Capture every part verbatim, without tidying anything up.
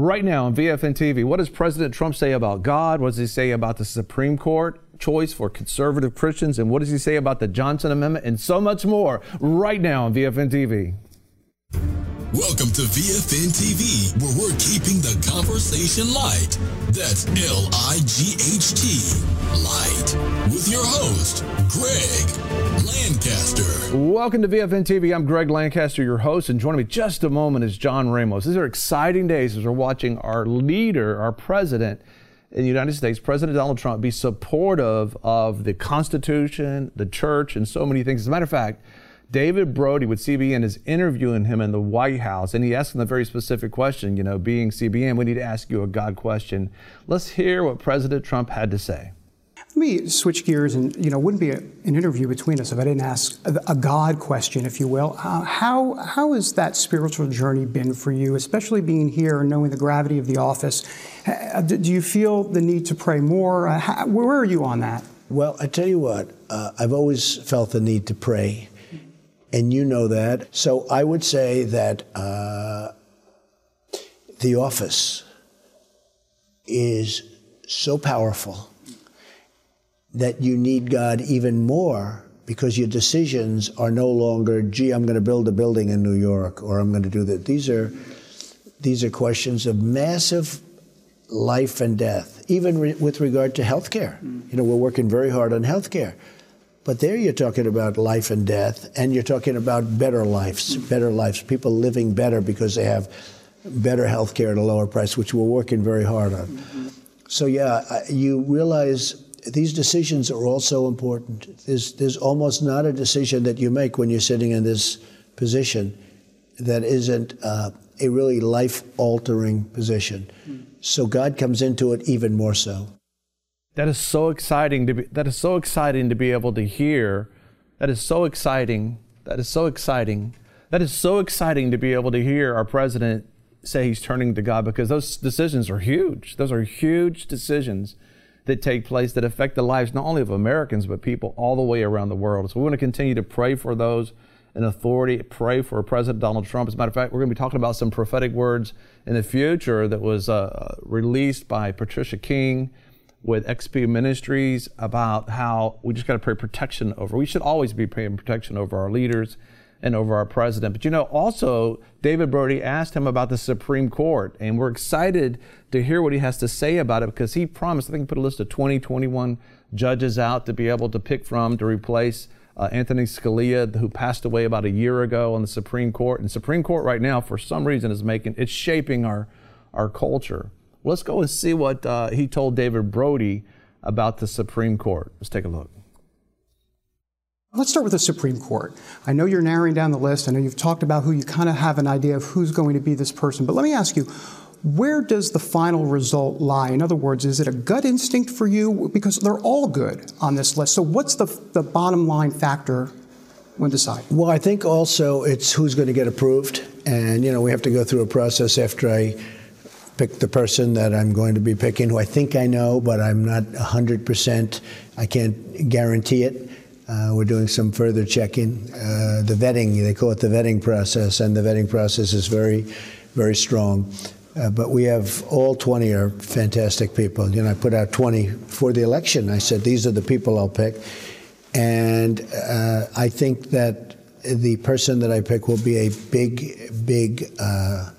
right now on V F N T V. What does President Trump say about God? What does he say about the Supreme Court choice for conservative Christians? And what does he say about the Johnson Amendment? And so much more right now on V F N T V. Welcome to V F N T V, where we're keeping the conversation light. That's L I G H T, light, with your host, Greg Lancaster. Welcome to V F N T V. I'm Greg Lancaster, your host, and joining me just a moment is John Ramos. These are exciting days as we're watching our leader, our president in the United States, President Donald Trump, be supportive of the Constitution, the church, and so many things. As a matter of fact, David Brody with C B N is interviewing him in the White House, and he asked him a very specific question. You know, being C B N, we need to ask you a God question. Let's hear what President Trump had to say. Let me switch gears, and, you know, it wouldn't be a, an interview between us if I didn't ask a, a God question, if you will. Uh, how, how has that spiritual journey been for you, especially being here and knowing the gravity of the office? Uh, do you feel the need to pray more? Uh, how, where are you on that? Well, I tell you what, uh, I've always felt the need to pray. And you know that. So I would say that uh, the office is so powerful that you need God even more, because your decisions are no longer, gee, I'm going to build a building in New York, or I'm going to do that. These are, these are questions of massive life and death, even re- with regard to health care. Mm. You know, we're working very hard on health care. But there you're talking about life and death, and you're talking about better lives, better lives, people living better because they have better health care at a lower price, which we're working very hard on. Mm-hmm. So, yeah, you realize these decisions are all so important. There's, there's almost not a decision that you make when you're sitting in this position that isn't uh, a really life-altering position. Mm-hmm. So God comes into it even more so. That is so exciting to be, that is so exciting to be able to hear. That is so exciting. That is so exciting. That is so exciting to be able to hear our president say he's turning to God, because those decisions are huge. Those are huge decisions that take place that affect the lives not only of Americans, but people all the way around the world. So we want to continue to pray for those in authority, pray for President Donald Trump. As a matter of fact, we're going to be talking about some prophetic words in the future that was uh, released by Patricia King with X P Ministries about how we just got to pray protection over. We should always be praying protection over our leaders and over our president. But, you know, also David Brody asked him about the Supreme Court, and we're excited to hear what he has to say about it, because he promised, I think he put a list of twenty, twenty-one judges out to be able to pick from to replace uh, Anthony Scalia, who passed away about a year ago on the Supreme Court. And Supreme Court right now, for some reason, is making, it's shaping our, our culture. Let's go and see what uh, he told David Brody about the Supreme Court. Let's take a look. Let's start with the Supreme Court. I know you're narrowing down the list. I know you've talked about who you kind of have an idea of who's going to be this person. But let me ask you, where does the final result lie? In other words, is it a gut instinct for you? Because they're all good on this list. So what's the, the bottom line factor when deciding? Well, I think also it's who's going to get approved. And, you know, we have to go through a process after I pick the person that I'm going to be picking, who I think I know, but I'm not one hundred percent. I can't guarantee it. Uh, we're doing some further checking. Uh, the vetting, they call it the vetting process, and the vetting process is very, very strong. Uh, but we have all twenty are fantastic people. You know, I put out twenty for the election. I said, these are the people I'll pick. And uh, I think that the person that I pick will be a big, big uh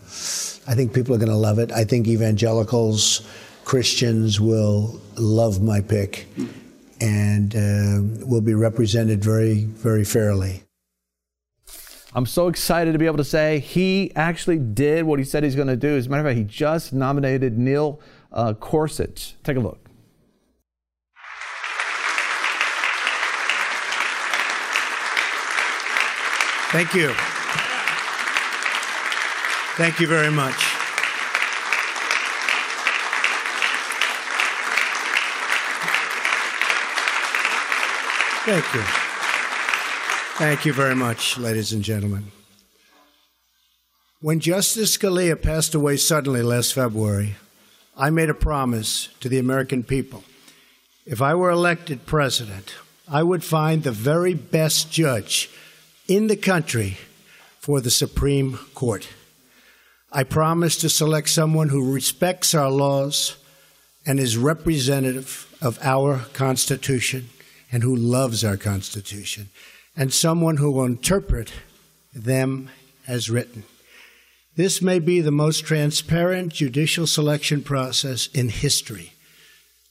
I think people are going to love it. I think evangelicals, Christians will love my pick, and uh, will be represented very, very fairly. I'm so excited to be able to say he actually did what he said he's going to do. As a matter of fact, he just nominated Neil uh, Gorsuch. Take a look. Thank you. Thank you very much. Thank you. Thank you very much, ladies and gentlemen. When Justice Scalia passed away suddenly last February, I made a promise to the American people. If I were elected president, I would find the very best judge in the country for the Supreme Court. I promise to select someone who respects our laws and is representative of our Constitution and who loves our Constitution, and someone who will interpret them as written. This may be the most transparent judicial selection process in history.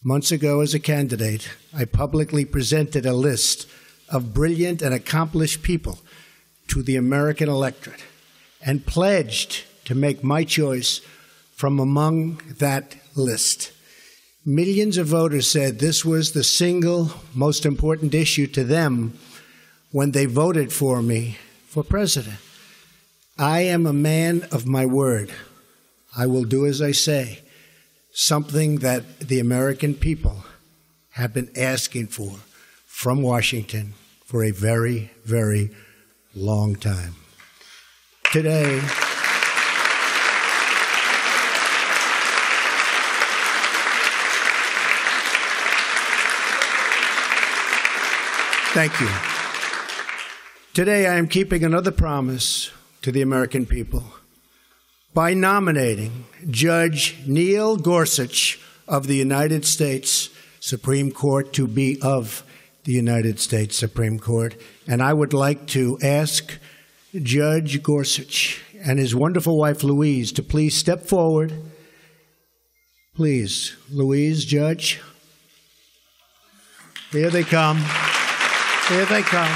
Months ago, as a candidate, I publicly presented a list of brilliant and accomplished people to the American electorate and pledged to make my choice from among that list. Millions of voters said this was the single most important issue to them when they voted for me for president. I am a man of my word. I will do as I say, something that the American people have been asking for from Washington for a very, very long time. Today, thank you. Today, I am keeping another promise to the American people by nominating Judge Neil Gorsuch of the United States Supreme Court to be of the United States Supreme Court. And I would like to ask Judge Gorsuch and his wonderful wife, Louise, to please step forward. Please, Louise, Judge. Here they come. Here they come.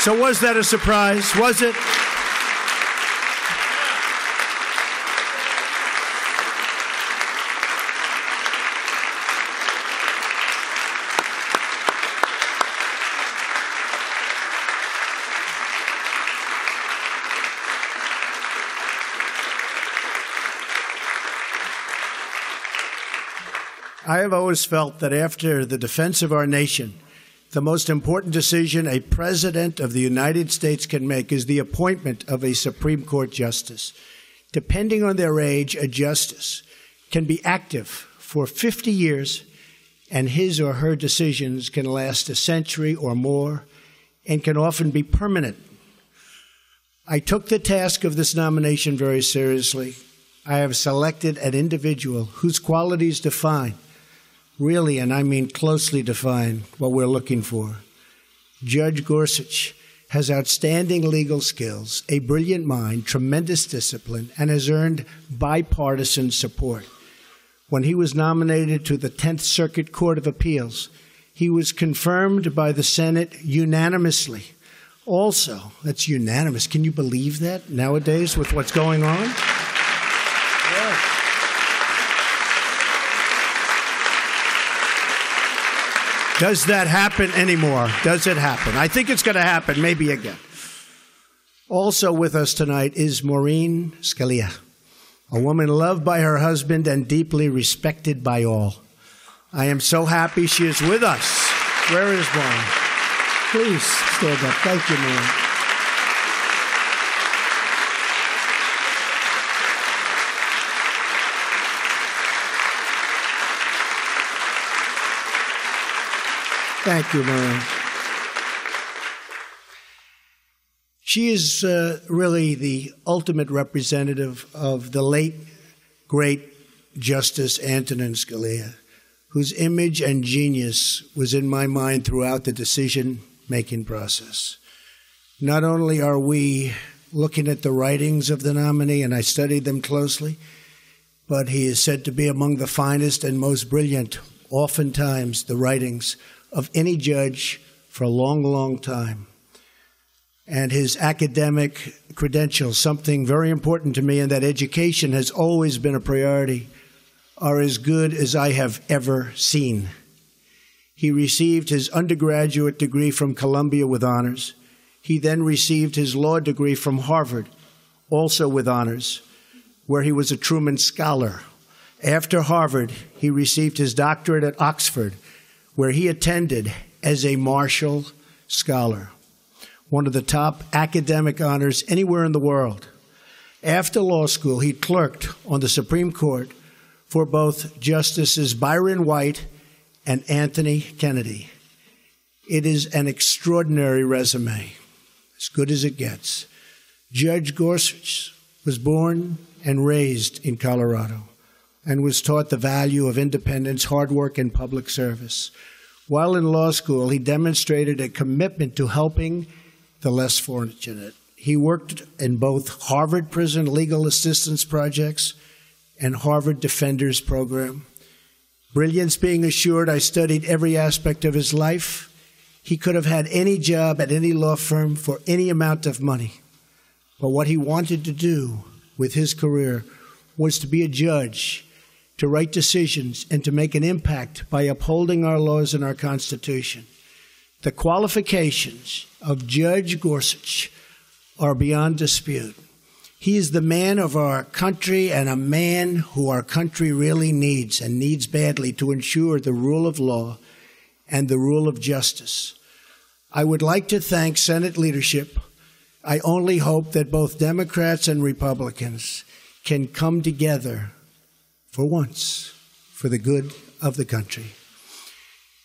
So was that a surprise? Was it? I have always felt that after the defense of our nation, the most important decision a president of the United States can make is the appointment of a Supreme Court justice. Depending on their age, a justice can be active for fifty years, and his or her decisions can last a century or more and can often be permanent. I took the task of this nomination very seriously. I have selected an individual whose qualities define really, and I mean closely define, what we're looking for. Judge Gorsuch has outstanding legal skills, a brilliant mind, tremendous discipline, and has earned bipartisan support. When he was nominated to the Tenth Circuit Court of Appeals, he was confirmed by the Senate unanimously. Also, that's unanimous. Can you believe that nowadays with what's going on? Does that happen anymore? Does it happen? I think it's going to happen, maybe again. Also with us tonight is Maureen Scalia, a woman loved by her husband and deeply respected by all. I am so happy she is with us. Where is Maureen? Please stand up. Thank you, Maureen. Thank you, Maureen. She is uh, really the ultimate representative of the late, great Justice Antonin Scalia, whose image and genius was in my mind throughout the decision-making process. Not only are we looking at the writings of the nominee, and I studied them closely, but he is said to be among the finest and most brilliant, oftentimes the writings of any judge for a long, long time. And his academic credentials, something very important to me, and that education has always been a priority, are as good as I have ever seen. He received his undergraduate degree from Columbia with honors. He then received his law degree from Harvard, also with honors, where he was a Truman Scholar. After Harvard, he received his doctorate at Oxford, where he attended as a Marshall Scholar, one of the top academic honors anywhere in the world. After law school, he clerked on the Supreme Court for both Justices Byron White and Anthony Kennedy. It is an extraordinary resume, as good as it gets. Judge Gorsuch was born and raised in Colorado and was taught the value of independence, hard work, and public service. While in law school, he demonstrated a commitment to helping the less fortunate. He worked in both Harvard Prison Legal Assistance Projects and Harvard Defenders Program. Brilliance being assured, I studied every aspect of his life. He could have had any job at any law firm for any amount of money. But what he wanted to do with his career was to be a judge, to write decisions, and to make an impact by upholding our laws and our Constitution. The qualifications of Judge Gorsuch are beyond dispute. He is the man of our country and a man who our country really needs and needs badly to ensure the rule of law and the rule of justice. I would like to thank Senate leadership. I only hope that both Democrats and Republicans can come together for once for the good of the country.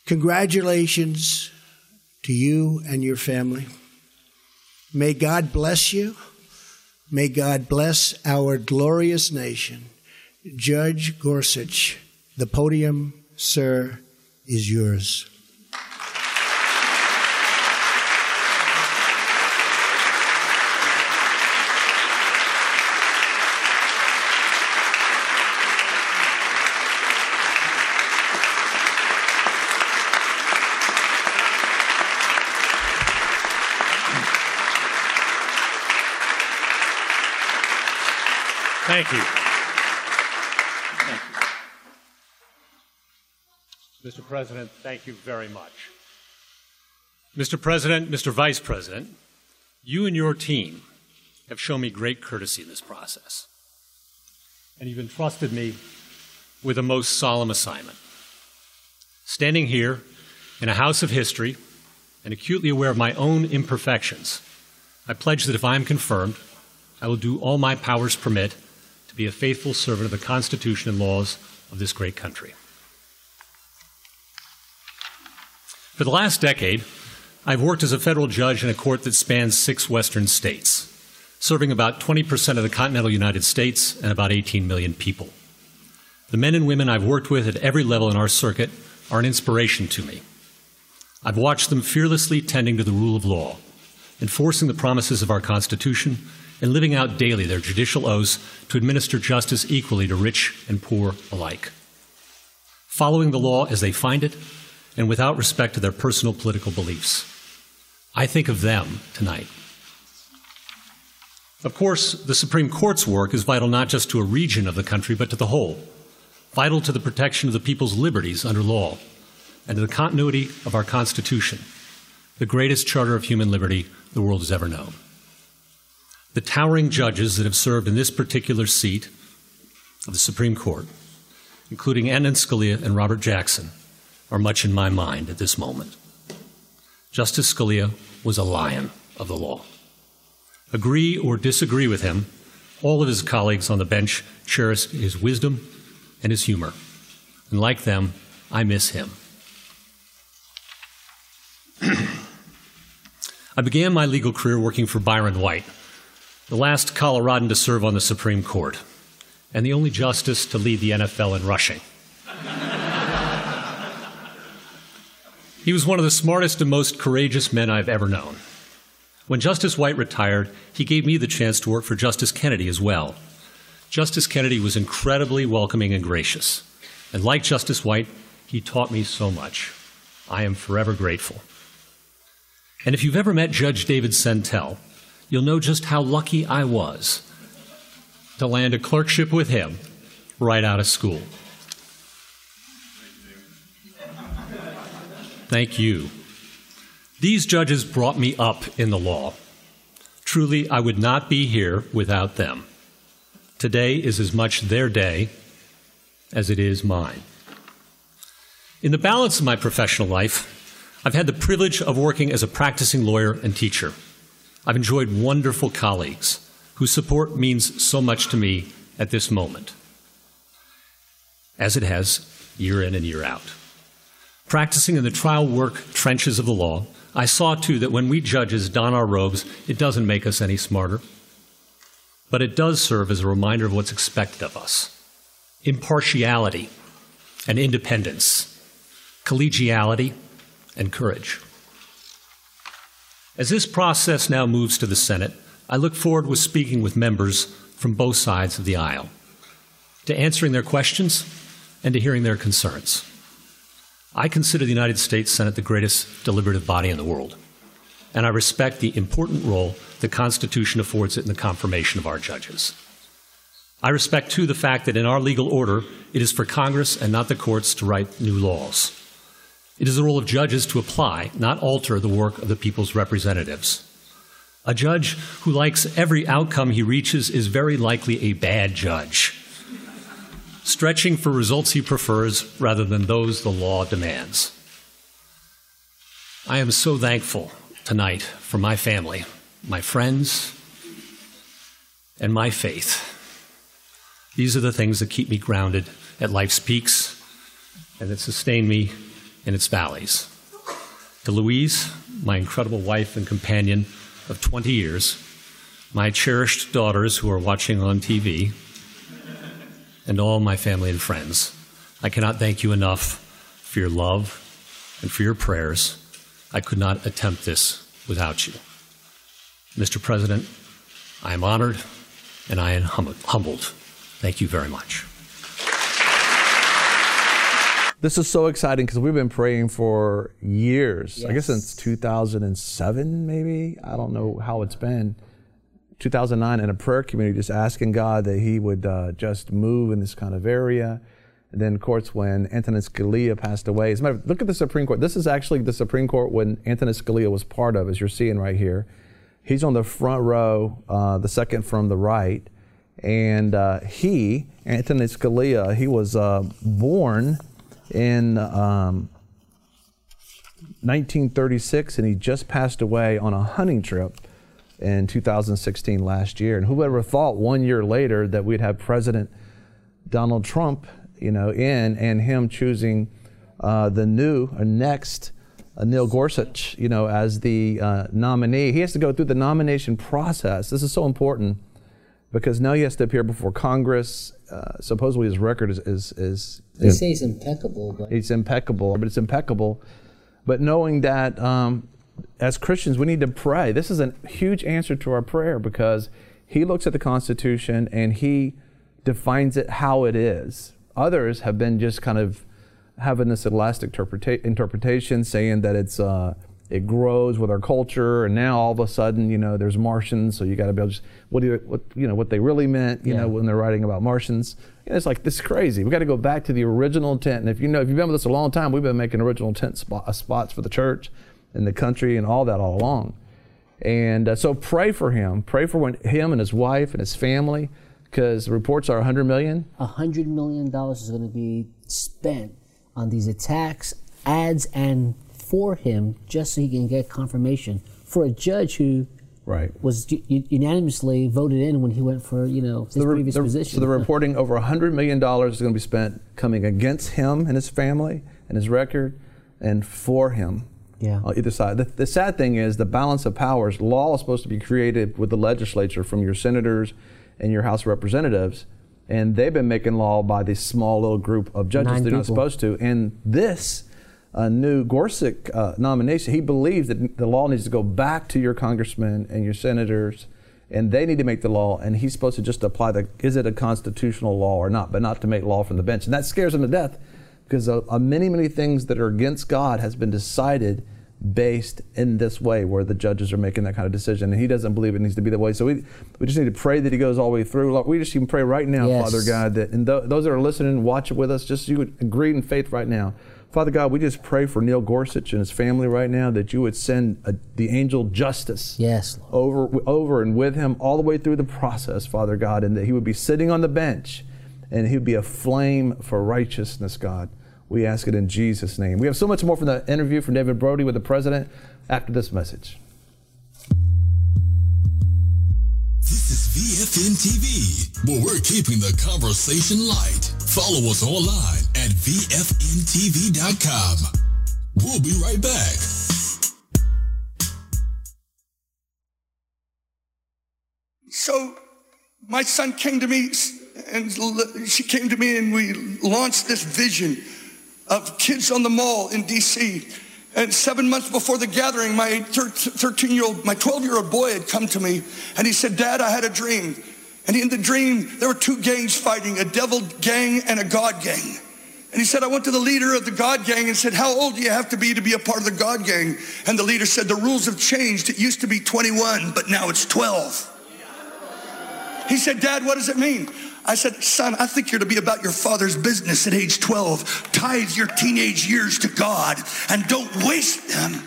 Congratulations to you and your family. May God bless you. May God bless our glorious nation. Judge Gorsuch, the podium, sir, is yours. Thank you. Thank you. Mister President, thank you very much. Mister President, Mister Vice President, you and your team have shown me great courtesy in this process, and you've entrusted me with a most solemn assignment. Standing here in a house of history and acutely aware of my own imperfections, I pledge that if I am confirmed, I will do all my powers permit be a faithful servant of the Constitution and laws of this great country. For the last decade, I've worked as a federal judge in a court that spans six western states, serving about twenty percent of the continental United States and about eighteen million people. The men and women I've worked with at every level in our circuit are an inspiration to me. I've watched them fearlessly tending to the rule of law, enforcing the promises of our Constitution, and living out daily their judicial oaths to administer justice equally to rich and poor alike, following the law as they find it and without respect to their personal political beliefs. I think of them tonight. Of course, the Supreme Court's work is vital not just to a region of the country, but to the whole, vital to the protection of the people's liberties under law and to the continuity of our Constitution, the greatest charter of human liberty the world has ever known. The towering judges that have served in this particular seat of the Supreme Court, including Antonin Scalia and Robert Jackson, are much in my mind at this moment. Justice Scalia was a lion of the law. Agree or disagree with him, all of his colleagues on the bench cherished his wisdom and his humor. And like them, I miss him. I began my legal career working for Byron White, the last Coloradan to serve on the Supreme Court, and the only justice to lead the N F L in rushing. He was one of the smartest and most courageous men I've ever known. When Justice White retired, he gave me the chance to work for Justice Kennedy as well. Justice Kennedy was incredibly welcoming and gracious, and like Justice White, he taught me so much. I am forever grateful. And if you've ever met Judge David Sentelle, you'll know just how lucky I was to land a clerkship with him right out of school. Thank you. These judges brought me up in the law. Truly, I would not be here without them. Today is as much their day as it is mine. In the balance of my professional life, I've had the privilege of working as a practicing lawyer and teacher. I've enjoyed wonderful colleagues whose support means so much to me at this moment. as it has year in and year out. Practicing in the trial work trenches of the law, I saw, too, that when we judges don our robes, it doesn't make us any smarter. But it does serve as a reminder of what's expected of us. Impartiality and independence, collegiality and courage. As this process now moves to the Senate, I look forward with speaking with members from both sides of the aisle, to answering their questions and to hearing their concerns. I consider the United States Senate the greatest deliberative body in the world, and I respect the important role the Constitution affords it in the confirmation of our judges. I respect, too, the fact that in our legal order, it is for Congress and not the courts to write new laws. It is the role of judges to apply, not alter, the work of the people's representatives. A judge who likes every outcome he reaches is very likely a bad judge, stretching for results he prefers rather than those the law demands. I am so thankful tonight for my family, my friends, and my faith. These are the things that keep me grounded at life's peaks and that sustain me in its valleys. To Louise, my incredible wife and companion of twenty years, my cherished daughters who are watching on T V, and all my family and friends, I cannot thank you enough for your love and for your prayers. I could not attempt this without you. Mister President, I am honored and I am hum- humbled. Thank you very much. This is so exciting because we've been praying for years. Yes. I guess since two thousand seven, maybe? I don't know how it's been. two thousand nine, in a prayer community, just asking God that he would uh, just move in this kind of area. And then, of course, when Antonin Scalia passed away. As a matter of, look at the Supreme Court. This is actually the Supreme Court when Antonin Scalia was part of, as you're seeing right here. He's on the front row, uh, the second from the right. And uh, he, Antonin Scalia, he was uh, born in um, nineteen thirty-six, and he just passed away on a hunting trip in two thousand sixteen, last year. And whoever thought one year later that we'd have President Donald Trump, you know, in and him choosing uh, the new or next uh, Neil Gorsuch, you know, as the uh, nominee. He has to go through the nomination process. This is so important because now he has to appear before Congress. Uh, supposedly his record is... is, is they say he's impeccable. But it's impeccable, but it's impeccable. But knowing that um, as Christians, we need to pray. This is a huge answer to our prayer because he looks at the Constitution and he defines it how it is. Others have been just kind of having this elastic interpreta- interpretation, saying that it's uh, it grows with our culture, and now all of a sudden, you know, there's Martians, so you got to be able to just what do you, what you know what they really meant, you yeah. know, when they're writing about Martians. And it's like this is crazy. We got to go back to the original intent. And if you know, if you've been with us a long time, we've been making original intent spot, spots for the church in the country and all that all along. And uh, so pray for him. Pray for when, him and his wife and his family, because the reports are one hundred million dollars. one hundred million dollars is going to be spent on these attacks, ads, and for him, just so he can get confirmation for a judge who right. was u- unanimously voted in when he went for, you know, his the, previous the, position. So the reporting over one hundred million dollars is going to be spent coming against him and his family and his record and for him. Yeah. On either side. The, the sad thing is the balance of powers. Law is supposed to be created with the legislature from your senators and your House of Representatives, and they've been making law by this small little group of judges. Nine They're people. Not supposed to. And this uh, new Gorsuch uh, nomination, he believes that the law needs to go back to your congressmen and your senators, and they need to make the law, and he's supposed to just apply the, is it a constitutional law or not, but not to make law from the bench. And that scares him to death. Because uh, uh, many, many things that are against God has been decided based in this way, where the judges are making that kind of decision, and he doesn't believe it needs to be that way. So we we just need to pray that he goes all the way through. Lord, we just even pray right now, yes. Father God, that and th- those that are listening and watch it with us, just you would agree in faith right now. Father God, we just pray for Neil Gorsuch and his family right now, that you would send a, the angel justice yes, over, over and with him all the way through the process, Father God, and that he would be sitting on the bench and he'd be a flame for righteousness, God. We ask it in Jesus' name. We have so much more from the interview from David Brody with the president after this message. This is V F N T V, where we're keeping the conversation light. Follow us online at V F N T V dot com. We'll be right back. So my son came to me, and she came to me, and we launched this vision of kids on the mall in D C. And seven months before the gathering, my thirteen-year-old, my twelve-year-old boy had come to me, and he said, "Dad, I had a dream. And in the dream, there were two gangs fighting, a devil gang and a God gang." And he said, "I went to the leader of the God gang and said, 'How old do you have to be to be a part of the God gang?' And the leader said, 'The rules have changed. It used to be twenty-one, but now it's twelve. He said, "Dad, what does it mean?" I said, "Son, I think you're to be about your father's business at age twelve. Tithe your teenage years to God and don't waste them."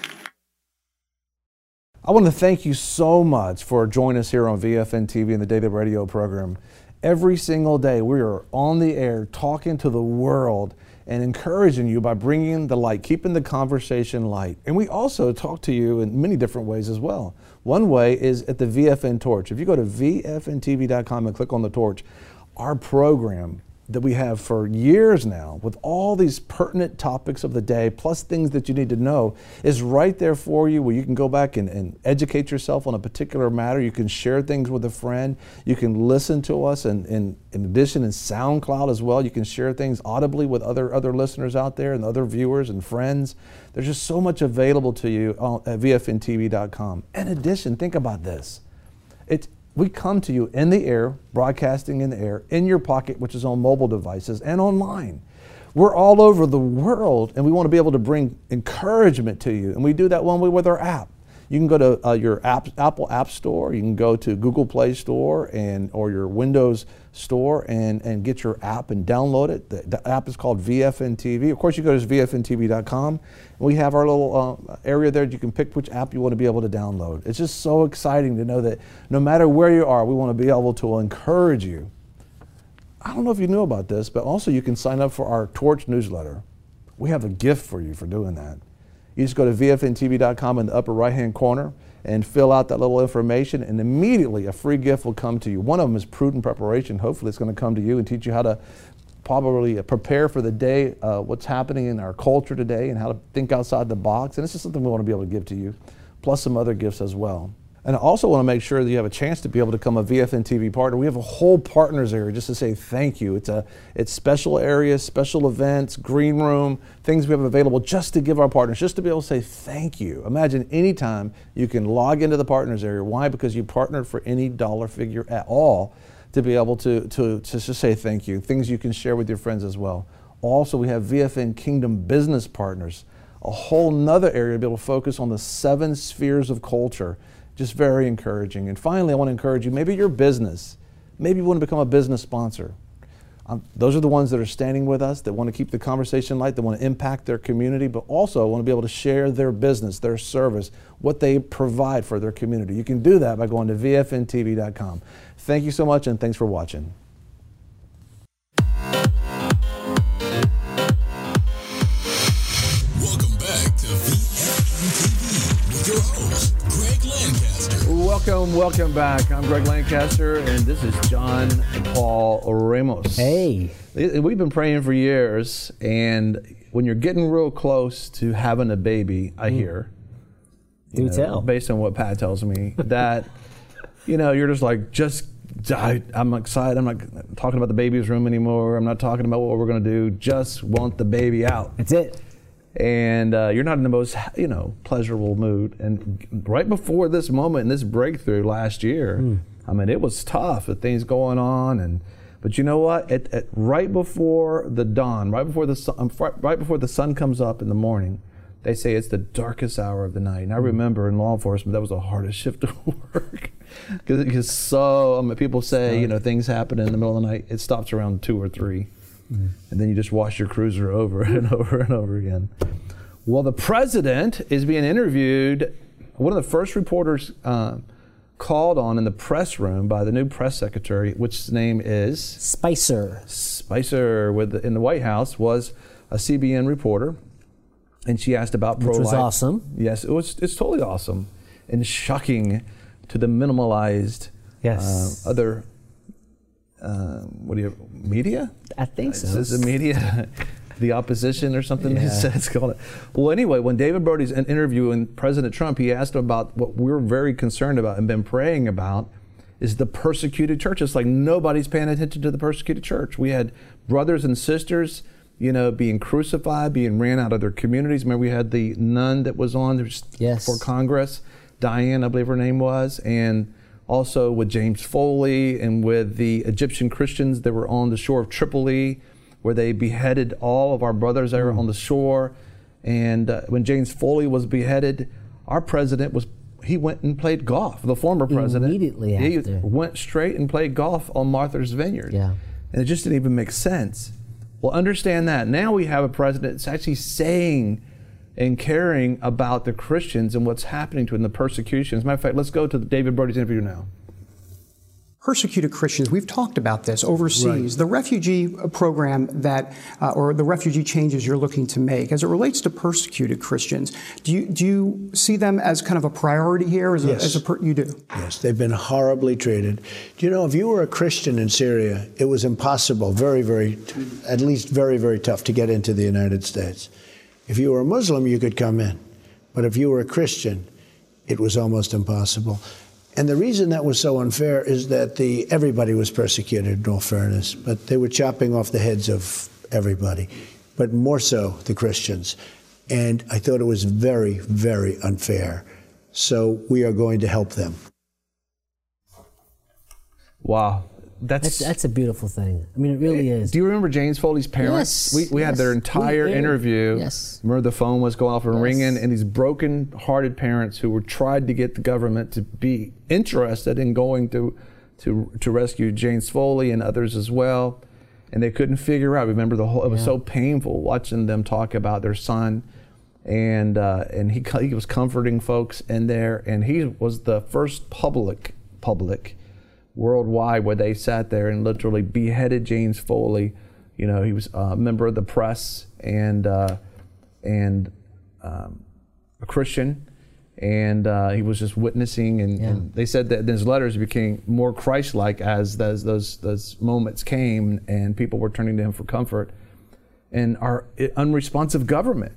I want to thank you so much for joining us here on V F N T V and the David Radio program. Every single day we are on the air talking to the world and encouraging you by bringing the light, keeping the conversation light. And we also talk to you in many different ways as well. One way is at the V F N Torch. If you go to V F N T V dot com and click on the torch, our program that we have for years now with all these pertinent topics of the day, plus things that you need to know, is right there for you, where you can go back and, and educate yourself on a particular matter. You can share things with a friend. You can listen to us, and, and in addition in SoundCloud as well, you can share things audibly with other, other listeners out there and other viewers and friends. There's just so much available to you at V F N T V dot com. In addition, think about this. It's We come to you in the air, broadcasting in the air, in your pocket, which is on mobile devices and online. We're all over the world, and we want to be able to bring encouragement to you. And we do that one way with our app. You can go to uh, your app, Apple App Store, you can go to Google Play Store and or your Windows Store and, and get your app and download it. The, the app is called V F N T V. Of course, you go to V F N T V dot com, and we have our little uh, area there that you can pick which app you want to be able to download. It's just so exciting to know that no matter where you are, we want to be able to encourage you. I don't know if you knew about this, but also you can sign up for our Torch newsletter. We have a gift for you for doing that. You just go to V F N T V dot com in the upper right-hand corner and fill out that little information, and immediately a free gift will come to you. One of them is prudent preparation. Hopefully it's going to come to you and teach you how to probably prepare for the day, uh, what's happening in our culture today, and how to think outside the box. And it's just something we want to be able to give to you, plus some other gifts as well. And I also want to make sure that you have a chance to be able to become a V F N T V partner. We have a whole partners area just to say thank you. It's a it's special areas, special events, green room, things we have available just to give our partners, just to be able to say thank you. Imagine any time you can log into the partners area. Why? Because you partnered for any dollar figure at all to be able to to to just say thank you. Things you can share with your friends as well. Also, we have V F N Kingdom Business Partners, a whole nother area to be able to focus on the seven spheres of culture. Just very encouraging. And finally, I want to encourage you, maybe your business, maybe you want to become a business sponsor. Um, those are the ones that are standing with us, that want to keep the conversation light, that want to impact their community, but also want to be able to share their business, their service, what they provide for their community. You can do that by going to V F N T V dot com. Thank you so much, and thanks for watching. Welcome back to V F N T V with your host, Greg Lancaster. Welcome, welcome back. I'm Greg Lancaster, and this is John Paul Ramos. Hey. We've been praying for years, and when you're getting real close to having a baby, I mm. hear. Do know, tell. Based on what Pat tells me, that, you know, you're just like, just, I, I'm excited. I'm not talking about the baby's room anymore. I'm not talking about what we're going to do. Just want the baby out. That's it. And uh, you're not in the most, you know, pleasurable mood. And right before this moment and this breakthrough last year, mm. I mean, it was tough with things going on. And but you know what? It, it, right before the dawn, right before the sun, right before the sun comes up in the morning, they say it's the darkest hour of the night. And I remember in law enforcement, that was the hardest shift to work because so I mean, people say, you know, things happen in the middle of the night. It stops around two or three. And then you just wash your cruiser over and over and over again. Well, the president is being interviewed. One of the first reporters uh, called on in the press room by the new press secretary, which name is? Spicer. Spicer with the, in the White House was a C B N reporter, and she asked about pro-life. Which was awesome. Yes, it was. It's totally awesome and shocking to the minimalized yes. uh, other uh, what do you, media? I think so. Is it media? The opposition or something? Yeah. It's called it. Well, anyway, when David Brody's interviewing President Trump, he asked him about what we're very concerned about and been praying about is the persecuted church. It's like nobody's paying attention to the persecuted church. We had brothers and sisters, you know, being crucified, being ran out of their communities. Remember, we had the nun that was on there yes. for Congress, Diane, I believe her name was, and also with James Foley and with the Egyptian Christians that were on the shore of Tripoli, where they beheaded all of our brothers there mm. on the shore. And uh, when James Foley was beheaded, our president was, he went and played golf, the former president. Immediately after. He went straight and played golf on Martha's Vineyard. Yeah. And it just didn't even make sense. Well, understand that. Now we have a president that's actually saying and caring about the Christians and what's happening to them, the persecution. As a matter of fact, let's go to David Brody's interview now. Persecuted Christians, we've talked about this overseas. Right. The refugee program that, uh, or the refugee changes you're looking to make, as it relates to persecuted Christians, do you, do you see them as kind of a priority here? As yes. A, as a per- you do? Yes, they've been horribly treated. Do you know, if you were a Christian in Syria, it was impossible, very, very, at least very, very tough to get into the United States. If you were a Muslim, you could come in. But if you were a Christian, it was almost impossible. And the reason that was so unfair is that the everybody was persecuted, in all fairness, but they were chopping off the heads of everybody, but more so the Christians. And I thought it was very, very unfair. So we are going to help them. Wow. That's that's, that's a beautiful thing. I mean, it really it, is. Do you remember James Foley's parents? Yes. We, we yes. had their entire we, interview. Yes. Remember the phone was going off and yes. ringing, and these broken-hearted parents who were tried to get the government to be interested in going to, to, to rescue James Foley and others as well, and they couldn't figure out. Remember the whole? It was yeah. so painful watching them talk about their son, and uh, and he he was comforting folks in there, and he was the first public public. worldwide, where they sat there and literally beheaded James Foley. You know, he was a member of the press and uh, and um, a Christian, and uh, he was just witnessing. And, yeah. and they said that his letters became more Christ-like as those, those those moments came, and people were turning to him for comfort. And our unresponsive government,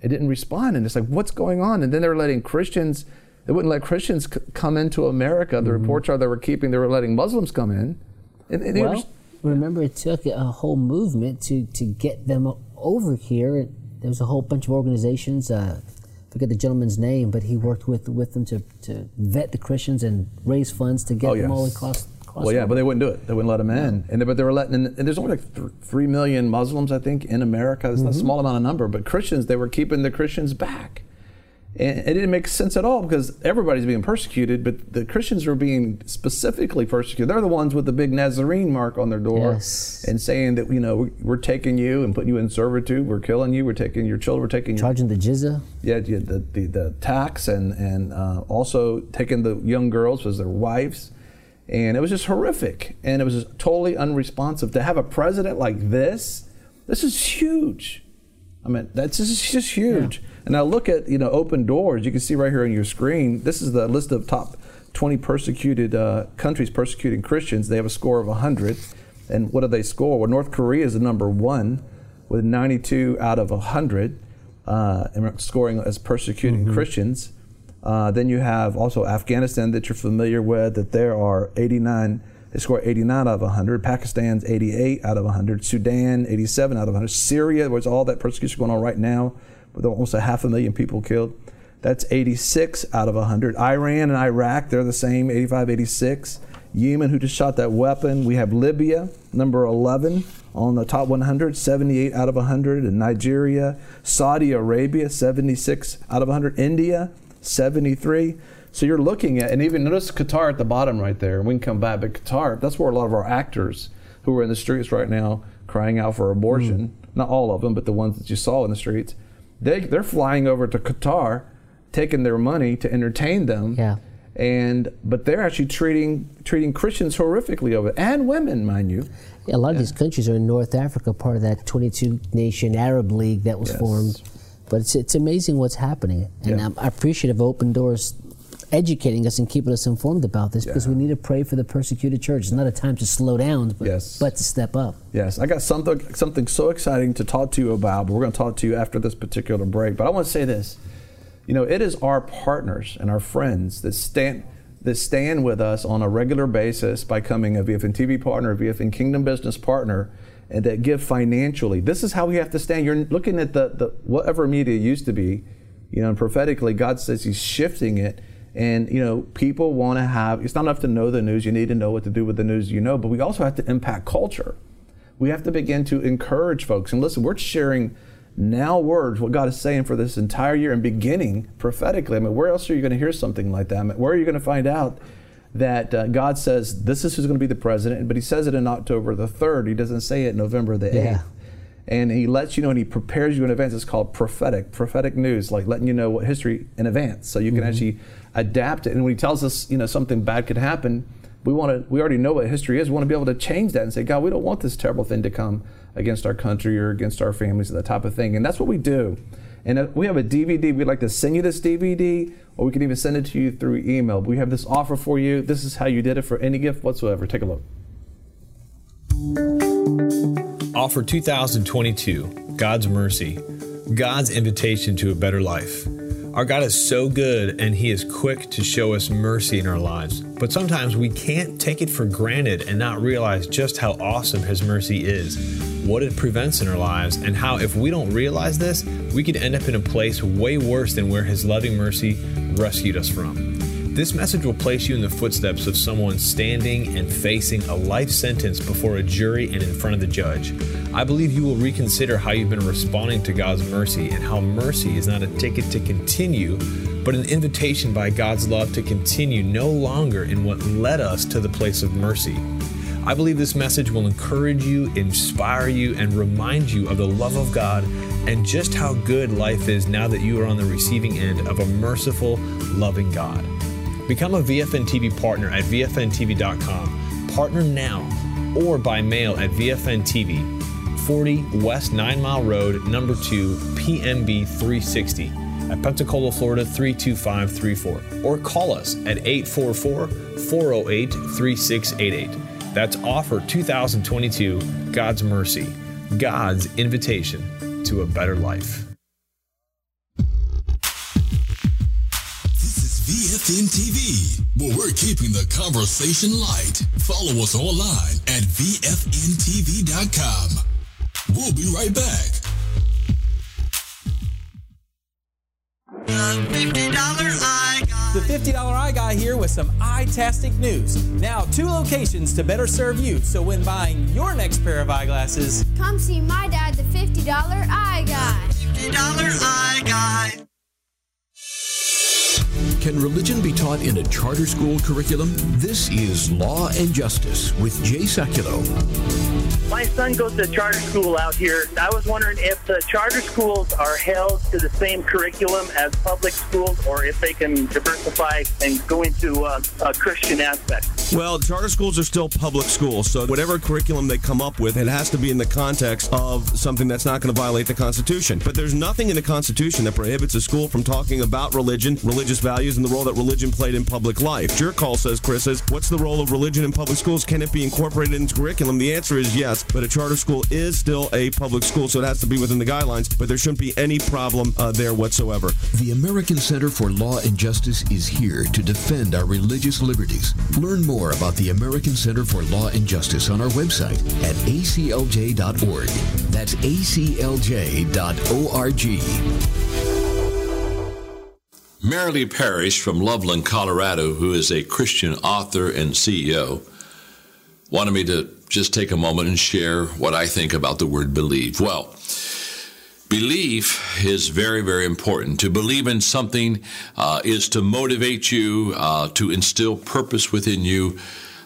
it didn't respond, and it's like, what's going on? And then they were letting Christians. They wouldn't let Christians c- come into America. The mm-hmm. reports are they were keeping, they were letting Muslims come in. And, and well, just, remember it took a whole movement to, to get them over here. There was a whole bunch of organizations, uh, I forget the gentleman's name, but he worked with, with them to, to vet the Christians and raise funds to get oh, yes. them all across, across Well, yeah, over. But they wouldn't do it. They wouldn't let them in. Yeah. And they, but they were letting in, and there's only like th- three million Muslims, I think, in America. It's mm-hmm. a small amount of number, but Christians, they were keeping the Christians back. And it didn't make sense at all because everybody's being persecuted, but the Christians were being specifically persecuted. They're the ones with the big Nazarene mark on their door yes. and saying that, you know, we're taking you and putting you in servitude, we're killing you, we're taking your children, we're taking Charging your... Charging the jizya? Yeah, yeah the, the, the tax and, and uh, also taking the young girls as their wives. And it was just horrific. And it was just totally unresponsive. To have a president like this, this is huge. I mean, that's just, just huge. Yeah. And I look at, you know, Open Doors. You can see right here on your screen, this is the list of top twenty persecuted uh, countries persecuting Christians. They have a score of one hundred. And what do they score? Well, North Korea is the number one with ninety-two out of one hundred uh, and scoring as persecuting mm-hmm. Christians. Uh, then you have also Afghanistan that you're familiar with, that there are eighty-nine. They score eighty-nine out of one hundred. Pakistan's eighty-eight out of one hundred. Sudan, eighty-seven out of one hundred. Syria, where's all that persecution going on right now, with almost a half a million people killed. That's eighty-six out of one hundred. Iran and Iraq, they're the same, eighty-five, eighty-six. Yemen, who just shot that weapon. We have Libya, number eleven on the top one hundred, seventy-eight out of one hundred. And Nigeria, Saudi Arabia, seventy-six out of one hundred. India, seventy-three. So you're looking at, and even notice Qatar at the bottom right there. We can come back, but Qatar, that's where a lot of our actors who are in the streets right now crying out for abortion, mm. not all of them, but the ones that you saw in the streets, They, they're flying over to Qatar, taking their money to entertain them, yeah. and but they're actually treating treating Christians horrifically over, and women, mind you. Yeah, a lot yeah. of these countries are in North Africa, part of that twenty-two nation Arab League that was yes. formed. But it's it's amazing what's happening, and yeah. I'm appreciative of Open Doors educating us and keeping us informed about this, yeah. because we need to pray for the persecuted church. It's not a time to slow down, but, yes. but to step up. Yes, I got something, something so exciting to talk to you about, but we're going to talk to you after this particular break. But I want to say this. You know, it is our partners and our friends that stand that stand with us on a regular basis by becoming a V F N T V partner, a V F N Kingdom Business partner, and that give financially. This is how we have to stand. You're looking at the, the whatever media used to be, you know, and prophetically God says He's shifting it. And, you know, people want to have, it's not enough to know the news. You need to know what to do with the news you know, but we also have to impact culture. We have to begin to encourage folks. And listen, we're sharing now words, what God is saying for this entire year and beginning prophetically. I mean, where else are you going to hear something like that? I mean, where are you going to find out that uh, God says, this is who's going to be the president, but He says it in October the third. He doesn't say it November the yeah. eighth. And He lets you know, and He prepares you in advance. It's called prophetic, prophetic news, like letting you know what history in advance. So you can mm-hmm. actually adapt it. And when He tells us, you know, something bad could happen, we want to, we already know what history is. We want to be able to change that and say, God, we don't want this terrible thing to come against our country or against our families and that type of thing. And that's what we do. And we have a D V D. We'd like to send you this D V D, or we can even send it to you through email. But we have this offer for you. This is how you did it for any gift whatsoever. Take a look. Offer two thousand twenty-two, God's Mercy, God's Invitation to a Better Life. Our God is so good, and He is quick to show us mercy in our lives. But sometimes we can't take it for granted and not realize just how awesome His mercy is, what it prevents in our lives, and how if we don't realize this, we could end up in a place way worse than where His loving mercy rescued us from. This message will place you in the footsteps of someone standing and facing a life sentence before a jury and in front of the judge. I believe you will reconsider how you've been responding to God's mercy and how mercy is not a ticket to continue, but an invitation by God's love to continue no longer in what led us to the place of mercy. I believe this message will encourage you, inspire you, and remind you of the love of God and just how good life is now that you are on the receiving end of a merciful, loving God. Become a V F N T V partner at V F N T V dot com. Partner now or by mail at V F N T V, forty West nine Mile Road, number two, P M B three sixty at Pensacola, Florida three two five three four, or call us at eight four four, four oh eight, three six eight eight. That's Offer two thousand twenty-two, God's Mercy, God's Invitation to a Better Life. This is V F N T V, where we're keeping the conversation light. Follow us online at V F N T V dot com. We'll be right back. The fifty dollar Eye Guy here with some eye-tastic news. Now, two locations to better serve you, so when buying your next pair of eyeglasses, come see my dad, the fifty dollar Eye Guy. fifty dollar Eye Guy. Can religion be taught in a charter school curriculum? This is Law and Justice with Jay Sekulow. My son goes to a charter school out here. I was wondering if the charter schools are held to the same curriculum as public schools, or if they can diversify and go into uh, a Christian aspect. Well, charter schools are still public schools, so whatever curriculum they come up with, it has to be in the context of something that's not going to violate the Constitution. But there's nothing in the Constitution that prohibits a school from talking about religion, religious values, and the role that religion played in public life. Your call, says Chris, is, what's the role of religion in public schools? Can it be incorporated into curriculum? The answer is yes. But a charter school is still a public school, so it has to be within the guidelines, but there shouldn't be any problem uh, there whatsoever. The American Center for Law and Justice is here to defend our religious liberties. Learn more about the American Center for Law and Justice on our website at A C L J dot org. That's A C L J dot org. Marilee Parrish from Loveland, Colorado, who is a Christian author and C E O, wanted me to just take a moment and share what I think about the word believe. Well, belief is very, very important. To believe in something uh, is to motivate you, uh, to instill purpose within you.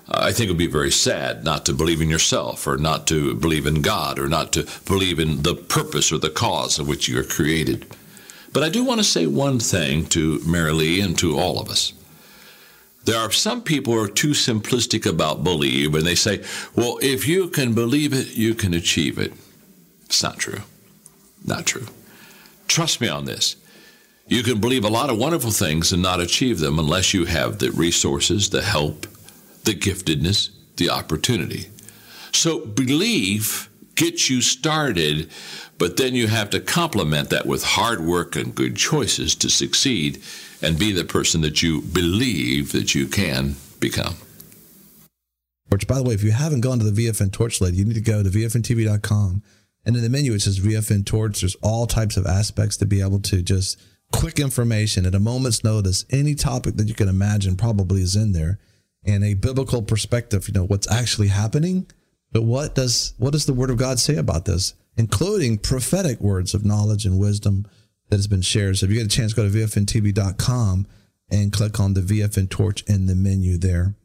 Uh, I think it would be very sad not to believe in yourself, or not to believe in God, or not to believe in the purpose or the cause of which you are created. But I do want to say one thing to Marilee and to all of us. There are some people who are too simplistic about believe, and they say, well, if you can believe it, you can achieve it. It's not true. Not true. Trust me on this. You can believe a lot of wonderful things and not achieve them unless you have the resources, the help, the giftedness, the opportunity. So belief gets you started, but then you have to complement that with hard work and good choices to succeed and be the person that you believe that you can become. Which, by the way, if you haven't gone to the V F N Torchlight, you need to go to V F N T V dot com. And in the menu, it says V F N Torch. There's all types of aspects to be able to just quick information at a moment's notice. Any topic that you can imagine probably is in there. And a biblical perspective, you know, what's actually happening. But what does what does the Word of God say about this, including prophetic words of knowledge and wisdom that has been shared? So if you get a chance, go to V F N T V dot com and click on the V F N Torch in the menu there.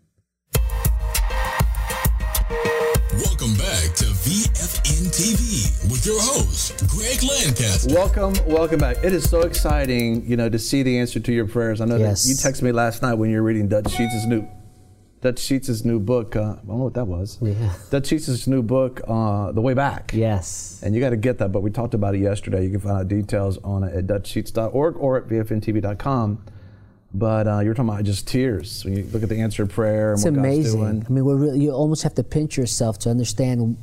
Welcome back to V F N T V with your host, Greg Lancaster. Welcome, welcome back. It is so exciting, you know, to see the answer to your prayers. I know yes. that you texted me last night when you were reading Dutch Sheets' new Dutch Sheets' new book. Uh, I don't know what that was. Yeah. Dutch Sheets' new book, uh, The Way Back. Yes. And you got to get that, but we talked about it yesterday. You can find out details on it at Dutch Sheets dot org or at V F N T V dot com. But uh, you were talking about just tears. When you look at the answered prayer and it's what amazing. God's doing. I mean, we're really, you almost have to pinch yourself to understand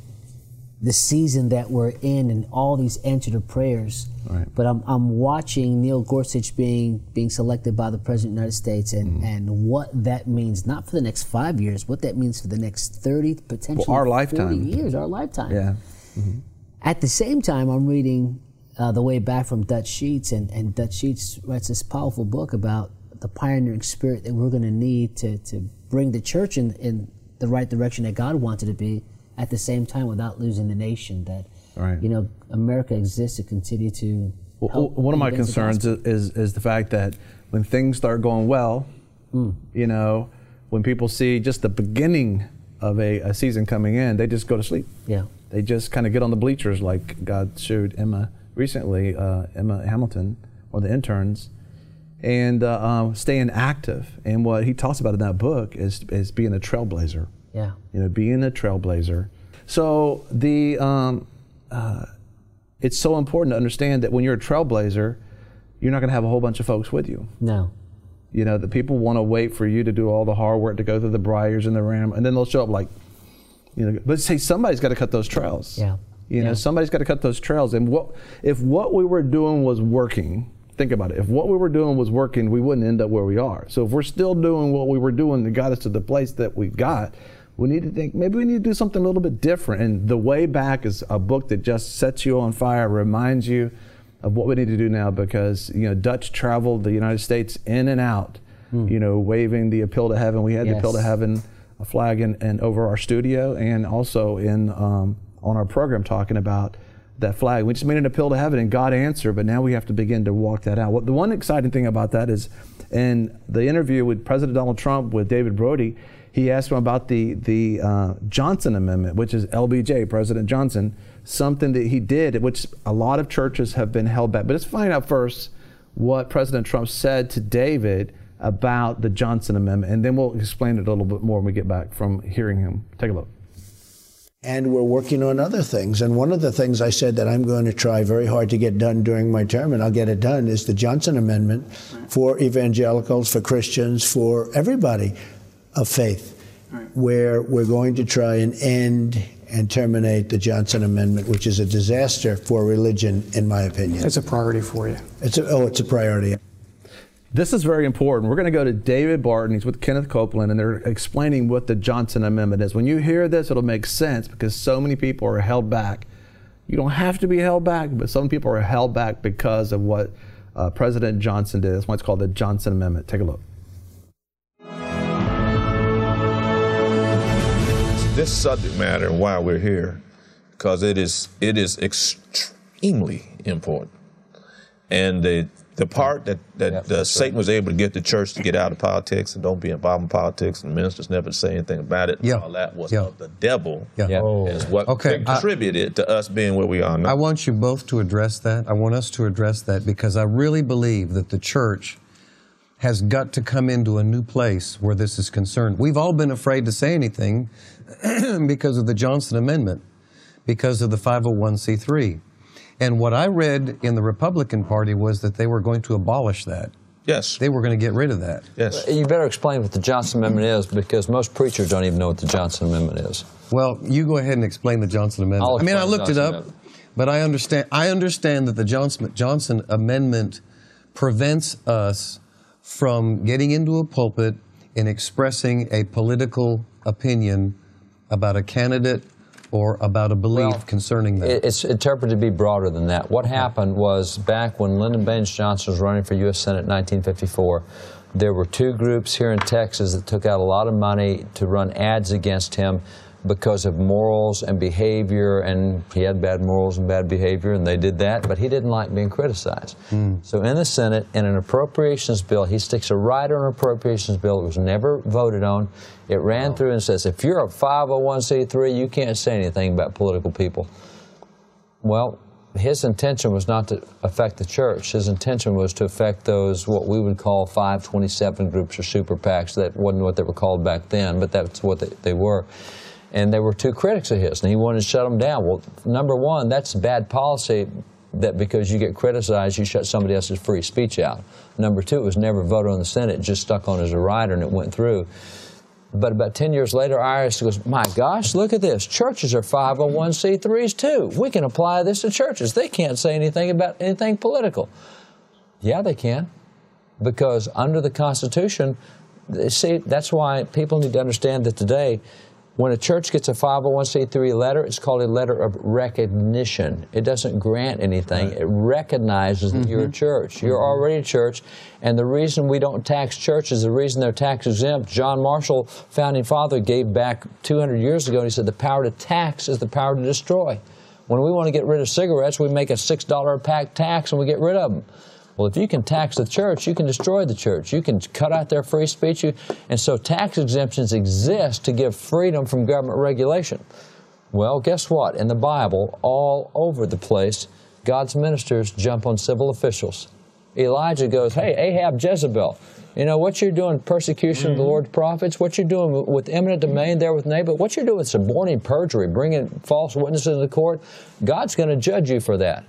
the season that we're in and all these answered prayers. Right. But I'm I'm watching Neil Gorsuch being being selected by the President of the United States and, mm. and what that means, not for the next five years, what that means for the next thirty, potentially well, our lifetime. years, our lifetime. Yeah. Mm-hmm. At the same time, I'm reading uh, The Way Back from Dutch Sheets, and, and Dutch Sheets writes this powerful book about the pioneering spirit that we're going to need to, to bring the church in, in the right direction that God wanted it to be, at the same time without losing the nation, that right. you know, America exists to continue to help. Well, one of my concerns is is the fact that when things start going well, mm. you know, when people see just the beginning of a, a season coming in, they just go to sleep. Yeah, they just kind of get on the bleachers, like God showed Emma recently, uh, Emma Hamilton, one of the interns. And uh, um, staying active, and what he talks about in that book is is being a trailblazer. Yeah, you know, being a trailblazer. So the um, uh, it's so important to understand that when you're a trailblazer, you're not going to have a whole bunch of folks with you. No, you know, the people want to wait for you to do all the hard work, to go through the briars and the ram, and then they'll show up like, you know. But say somebody's got to cut those trails. Yeah, you yeah. know, somebody's got to cut those trails. And what if what we were doing was working? Think about it. If what we were doing was working, we wouldn't end up where we are. So if we're still doing what we were doing that got us to the place that we got, we need to think, maybe we need to do something a little bit different. And The Way Back is a book that just sets you on fire, reminds you of what we need to do now, because, you know, Dutch traveled the United States in and out, mm. you know, waving the appeal to heaven. We had yes. the appeal to heaven a flag in, in over our studio, and also in um, on our program talking about that flag. We just made an appeal to heaven and God answered, but now we have to begin to walk that out. Well, the one exciting thing about that is in the interview with President Donald Trump with David Brody, he asked him about the, the uh, Johnson Amendment, which is L B J, President Johnson, something that he did, which a lot of churches have been held back. But let's find out first what President Trump said to David about the Johnson Amendment, and then we'll explain it a little bit more when we get back from hearing him. Take a look. And we're working on other things. And one of the things I said that I'm going to try very hard to get done during my term, and I'll get it done, is the Johnson Amendment for evangelicals, for Christians, for everybody of faith, right. where we're going to try and end and terminate the Johnson Amendment, which is a disaster for religion, in my opinion. It's a priority for you. It's a, oh, it's a priority. This is very important. We're going to go to David Barton. He's with Kenneth Copeland, and they're explaining what the Johnson Amendment is. When you hear this, it'll make sense because so many people are held back. You don't have to be held back, but some people are held back because of what uh, President Johnson did. That's why it's called the Johnson Amendment. Take a look. This subject matter and why we're here, because it is it is extremely important. And the The part that, that yeah, uh, Satan right. was able to get the church to get out of politics and don't be involved in politics, and ministers never say anything about it, yeah. all that was yeah. of the devil yeah. Yeah. Oh. is what okay. contributed I, to us being where we are now. I want you both to address that. I want us to address that because I really believe that the church has got to come into a new place where this is concerned. We've all been afraid to say anything because of the Johnson Amendment, because of the five oh one c three. And what I read in the Republican Party was that they were going to abolish that. Yes. They were going to get rid of that. Yes. You better explain what the Johnson Amendment is, because most preachers don't even know what the Johnson Amendment is. Well, you go ahead and explain the Johnson Amendment. I'll I mean, I looked it up, Amendment. but I understand, I understand that the Johnson, Johnson Amendment prevents us from getting into a pulpit and expressing a political opinion about a candidate or about a belief well, concerning that. It's interpreted to be broader than that. What happened was, back when Lyndon Baines Johnson was running for U S Senate in nineteen fifty-four, there were two groups here in Texas that took out a lot of money to run ads against him because of morals and behavior, and he had bad morals and bad behavior, and they did that, but he didn't like being criticized. Mm. So in the Senate, in an appropriations bill, he sticks a rider on an appropriations bill that was never voted on. It ran oh. through and says, if you're a five oh one c three, you can't say anything about political people. Well, his intention was not to affect the church. His intention was to affect those, what we would call five twenty-seven groups or super PACs. That wasn't what they were called back then, but that's what they, they were. And there were two critics of his, and he wanted to shut them down. Well, number one, that's bad policy, that because you get criticized, you shut somebody else's free speech out. Number two, it was never voted on the Senate, just stuck on as a rider, and it went through. But about ten years later, I R S goes, my gosh, look at this. Churches are five oh one c threes too. We can apply this to churches. They can't say anything about anything political. Yeah, they can, because under the Constitution, see, that's why people need to understand that today, when a church gets a five oh one c three letter, it's called a letter of recognition. It doesn't grant anything. It recognizes that mm-hmm. you're a church. You're mm-hmm. already a church. And the reason we don't tax churches, the reason they're tax exempt, John Marshall, founding father, gave back two hundred years ago, and he said the power to tax is the power to destroy. When we want to get rid of cigarettes, we make a six dollar a pack tax and we get rid of them. Well, if you can tax the church, you can destroy the church. You can cut out their free speech. You, and so tax exemptions exist to give freedom from government regulation. Well, guess what? In the Bible, all over the place, God's ministers jump on civil officials. Elijah goes, hey, Ahab, Jezebel, you know, what you're doing, persecution mm-hmm. of the Lord's prophets, what you're doing with eminent domain there with Naboth, what you're doing with suborning perjury, bringing false witnesses into court, God's going to judge you for that.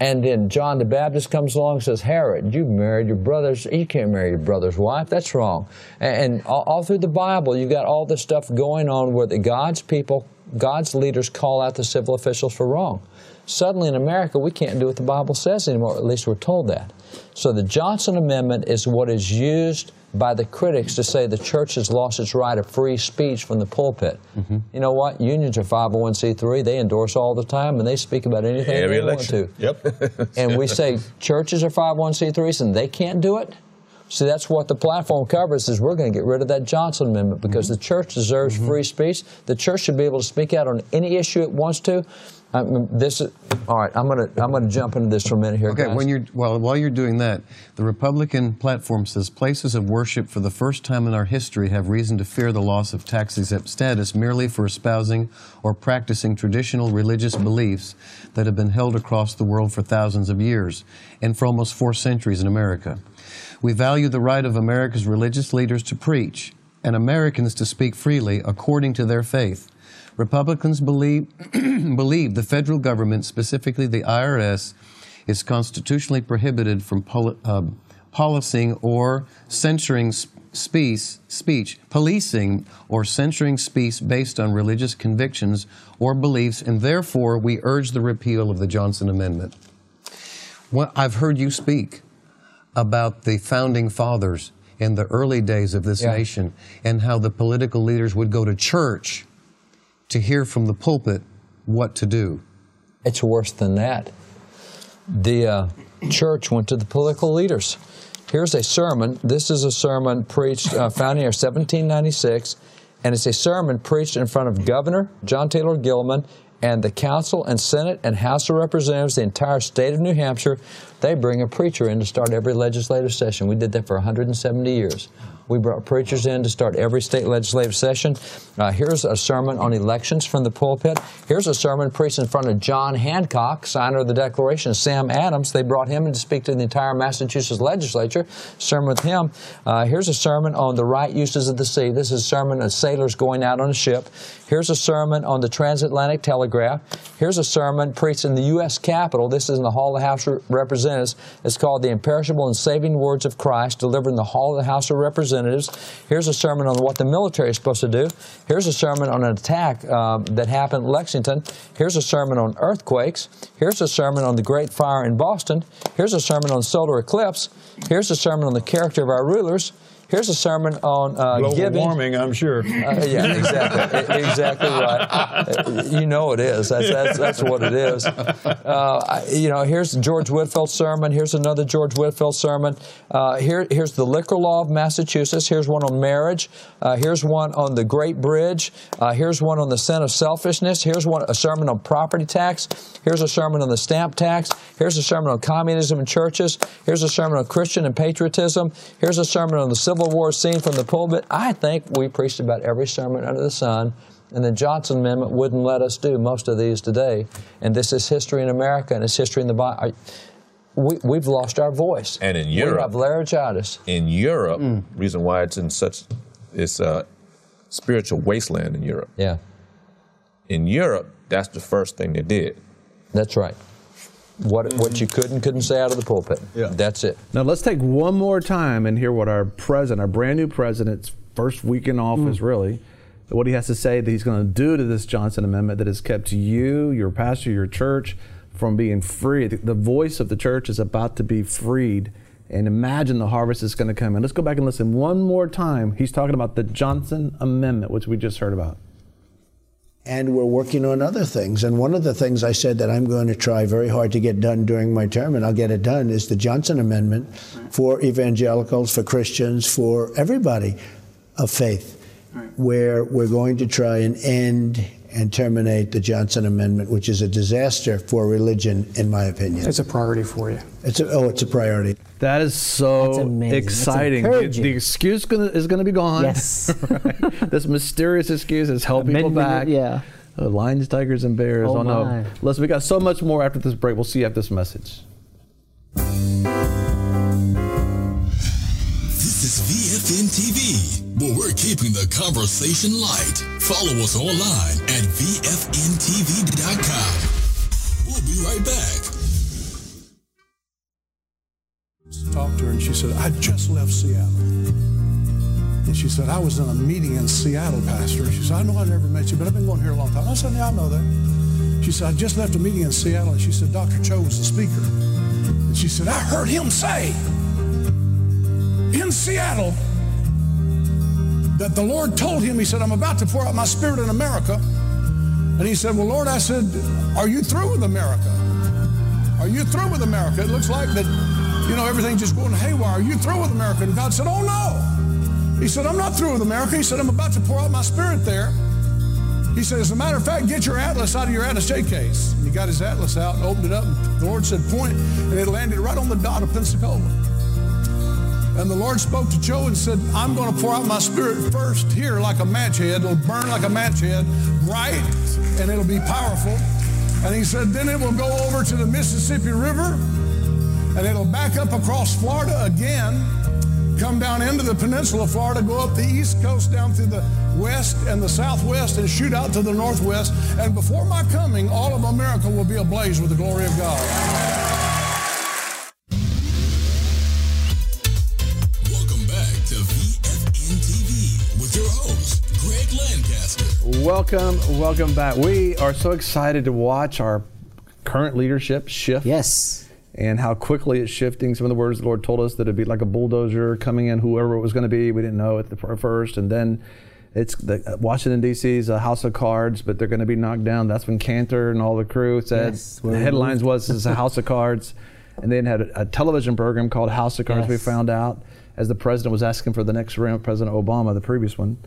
And then John the Baptist comes along and says, Herod, you married your brother's, you can't marry your brother's wife, that's wrong. And all, all through the Bible, you've got all this stuff going on where the God's people, God's leaders call out the civil officials for wrong. Suddenly in America, we can't do what the Bible says anymore, or at least we're told that. So the Johnson Amendment is what is used by the critics to say the church has lost its right of free speech from the pulpit. Mm-hmm. You know what? Unions are five oh one c three. They endorse all the time, and they speak about anything Every they election. want to. Yep. And we say churches are five oh one c threes, and they can't do it? See, that's what the platform covers, is we're going to get rid of that Johnson Amendment, because mm-hmm. the church deserves mm-hmm. free speech. The church should be able to speak out on any issue it wants to. I mean, this is, all right, I'm going to I'm going to jump into this for a minute here. Okay, guys. When you're, well, while you're doing that, the Republican platform says places of worship for the first time in our history have reason to fear the loss of tax-exempt status merely for espousing or practicing traditional religious beliefs that have been held across the world for thousands of years and for almost four centuries in America. We value the right of America's religious leaders to preach and Americans to speak freely according to their faith. Republicans believe, believe the federal government, specifically the I R S, is constitutionally prohibited from poli uh, policing or censoring speech, speech, policing or censoring speech based on religious convictions or beliefs, and therefore we urge the repeal of the Johnson Amendment. Well, I've heard you speak about the Founding Fathers in the early days of this yeah. nation, and how the political leaders would go to church to hear from the pulpit what to do. It's worse than that. The uh, church went to the political leaders. Here's a sermon. This is a sermon preached, uh, found here, seventeen ninety-six, and it's a sermon preached in front of Governor John Taylor Gilman and the Council and Senate and House of Representatives, the entire state of New Hampshire. They bring a preacher in to start every legislative session. We did that for one hundred seventy years. We brought preachers in to start every state legislative session. Uh, here's a sermon on elections from the pulpit. Here's a sermon preached in front of John Hancock, signer of the Declaration. Sam Adams, they brought him in to speak to the entire Massachusetts legislature. Sermon with him. Uh, here's a sermon on the right uses of the sea. This is a sermon of sailors going out on a ship. Here's a sermon on the transatlantic telegraph. Here's a sermon preached in the U S Capitol. This is in the Hall of the House of Representatives. It's called The Imperishable and Saving Words of Christ, delivered in the Hall of the House of Representatives. Here's a sermon on what the military is supposed to do. Here's a sermon on an attack uh, that happened in Lexington. Here's a sermon on earthquakes. Here's a sermon on the Great Fire in Boston. Here's a sermon on solar eclipse. Here's a sermon on the character of our rulers. Here's a sermon on uh, global giving. warming, I'm sure. Uh, yeah, exactly, exactly right. You know it is. That's that's, that's what it is. Uh, you know, here's George Whitfield sermon. Here's another George Whitfield sermon. Uh, here, here's the liquor law of Massachusetts. Here's one on marriage. Uh, here's one on the Great Bridge. Uh, here's one on the sin of selfishness. Here's one a sermon on property tax. Here's a sermon on the stamp tax. Here's a sermon on communism and churches. Here's a sermon on Christian and patriotism. Here's a sermon on the civil Civil War scene from the pulpit. I think we preached about every sermon under the sun, and the Johnson Amendment wouldn't let us do most of these today. And this is history in America, and it's history in the Bible. We, we've lost our voice. And in Europe, we have laryngitis. In Europe, mm. reason why it's in such it's a spiritual wasteland in Europe. Yeah. In Europe, that's the first thing they did. That's right. What, what you could and couldn't say out of the pulpit. Yeah. That's it. Now let's take one more time and hear what our president, our brand new president's first week in office, mm. really, what he has to say that he's going to do to this Johnson Amendment that has kept you, your pastor, your church from being free. The voice of the church is about to be freed, and imagine the harvest is going to come. And let's go back and listen one more time. He's talking about the Johnson Amendment, which we just heard about. And we're working on other things. And one of the things I said that I'm going to try very hard to get done during my term, and I'll get it done, is the Johnson Amendment for evangelicals, for Christians, for everybody of faith, where we're going to try and end and terminate the Johnson Amendment, which is a disaster for religion, in my opinion. It's a priority for you. It's a, oh, it's a priority. That is so exciting. The, the excuse gonna, is going to be gone. Yes. Right? This mysterious excuse has held people back. Yeah. Uh, lions, tigers, and bears. Oh, oh no. Listen, we got so much more after this break. We'll see you after this message. This is V F N T V. But well, we're keeping the conversation light. Follow us online at V F N T V dot com. We'll be right back. Talked to her and she said, I just left Seattle. And she said, I was in a meeting in Seattle, Pastor. She said, I know I never met you, but I've been going here a long time. I said, yeah, I know that. She said, I just left a meeting in Seattle. And she said, Doctor Cho was the speaker. And she said, I heard him say in Seattle that the Lord told him, he said, I'm about to pour out my spirit in America. And he said, well, Lord, I said, are you through with America? Are you through with America? It looks like that, you know, everything's just going haywire. Are you through with America? And God said, oh, no. He said, I'm not through with America. He said, I'm about to pour out my spirit there. He said, as a matter of fact, get your atlas out of your attaché case. And he got his atlas out and opened it up. And the Lord said, point, and it landed right on the dot of Pensacola. And the Lord spoke to Joe and said, I'm going to pour out my spirit first here like a match head. It'll burn like a match head, right? And it'll be powerful. And he said, then it will go over to the Mississippi River, and it'll back up across Florida again, come down into the peninsula of Florida, go up the east coast, down through the west and the southwest, and shoot out to the northwest. And before my coming, all of America will be ablaze with the glory of God. Welcome, welcome back. We are so excited to watch our current leadership shift. Yes. And how quickly it's shifting. Some of the words the Lord told us that it'd be like a bulldozer coming in, whoever it was going to be. We didn't know at the first. And then it's the, Washington, D C is a house of cards, but they're going to be knocked down. That's when Cantor and all the crew said. Yes, the headlines was, it's a house of cards. And then had a, a television program called House of Cards, yes. We found out, as the president was asking for the next round, President Obama, the previous one.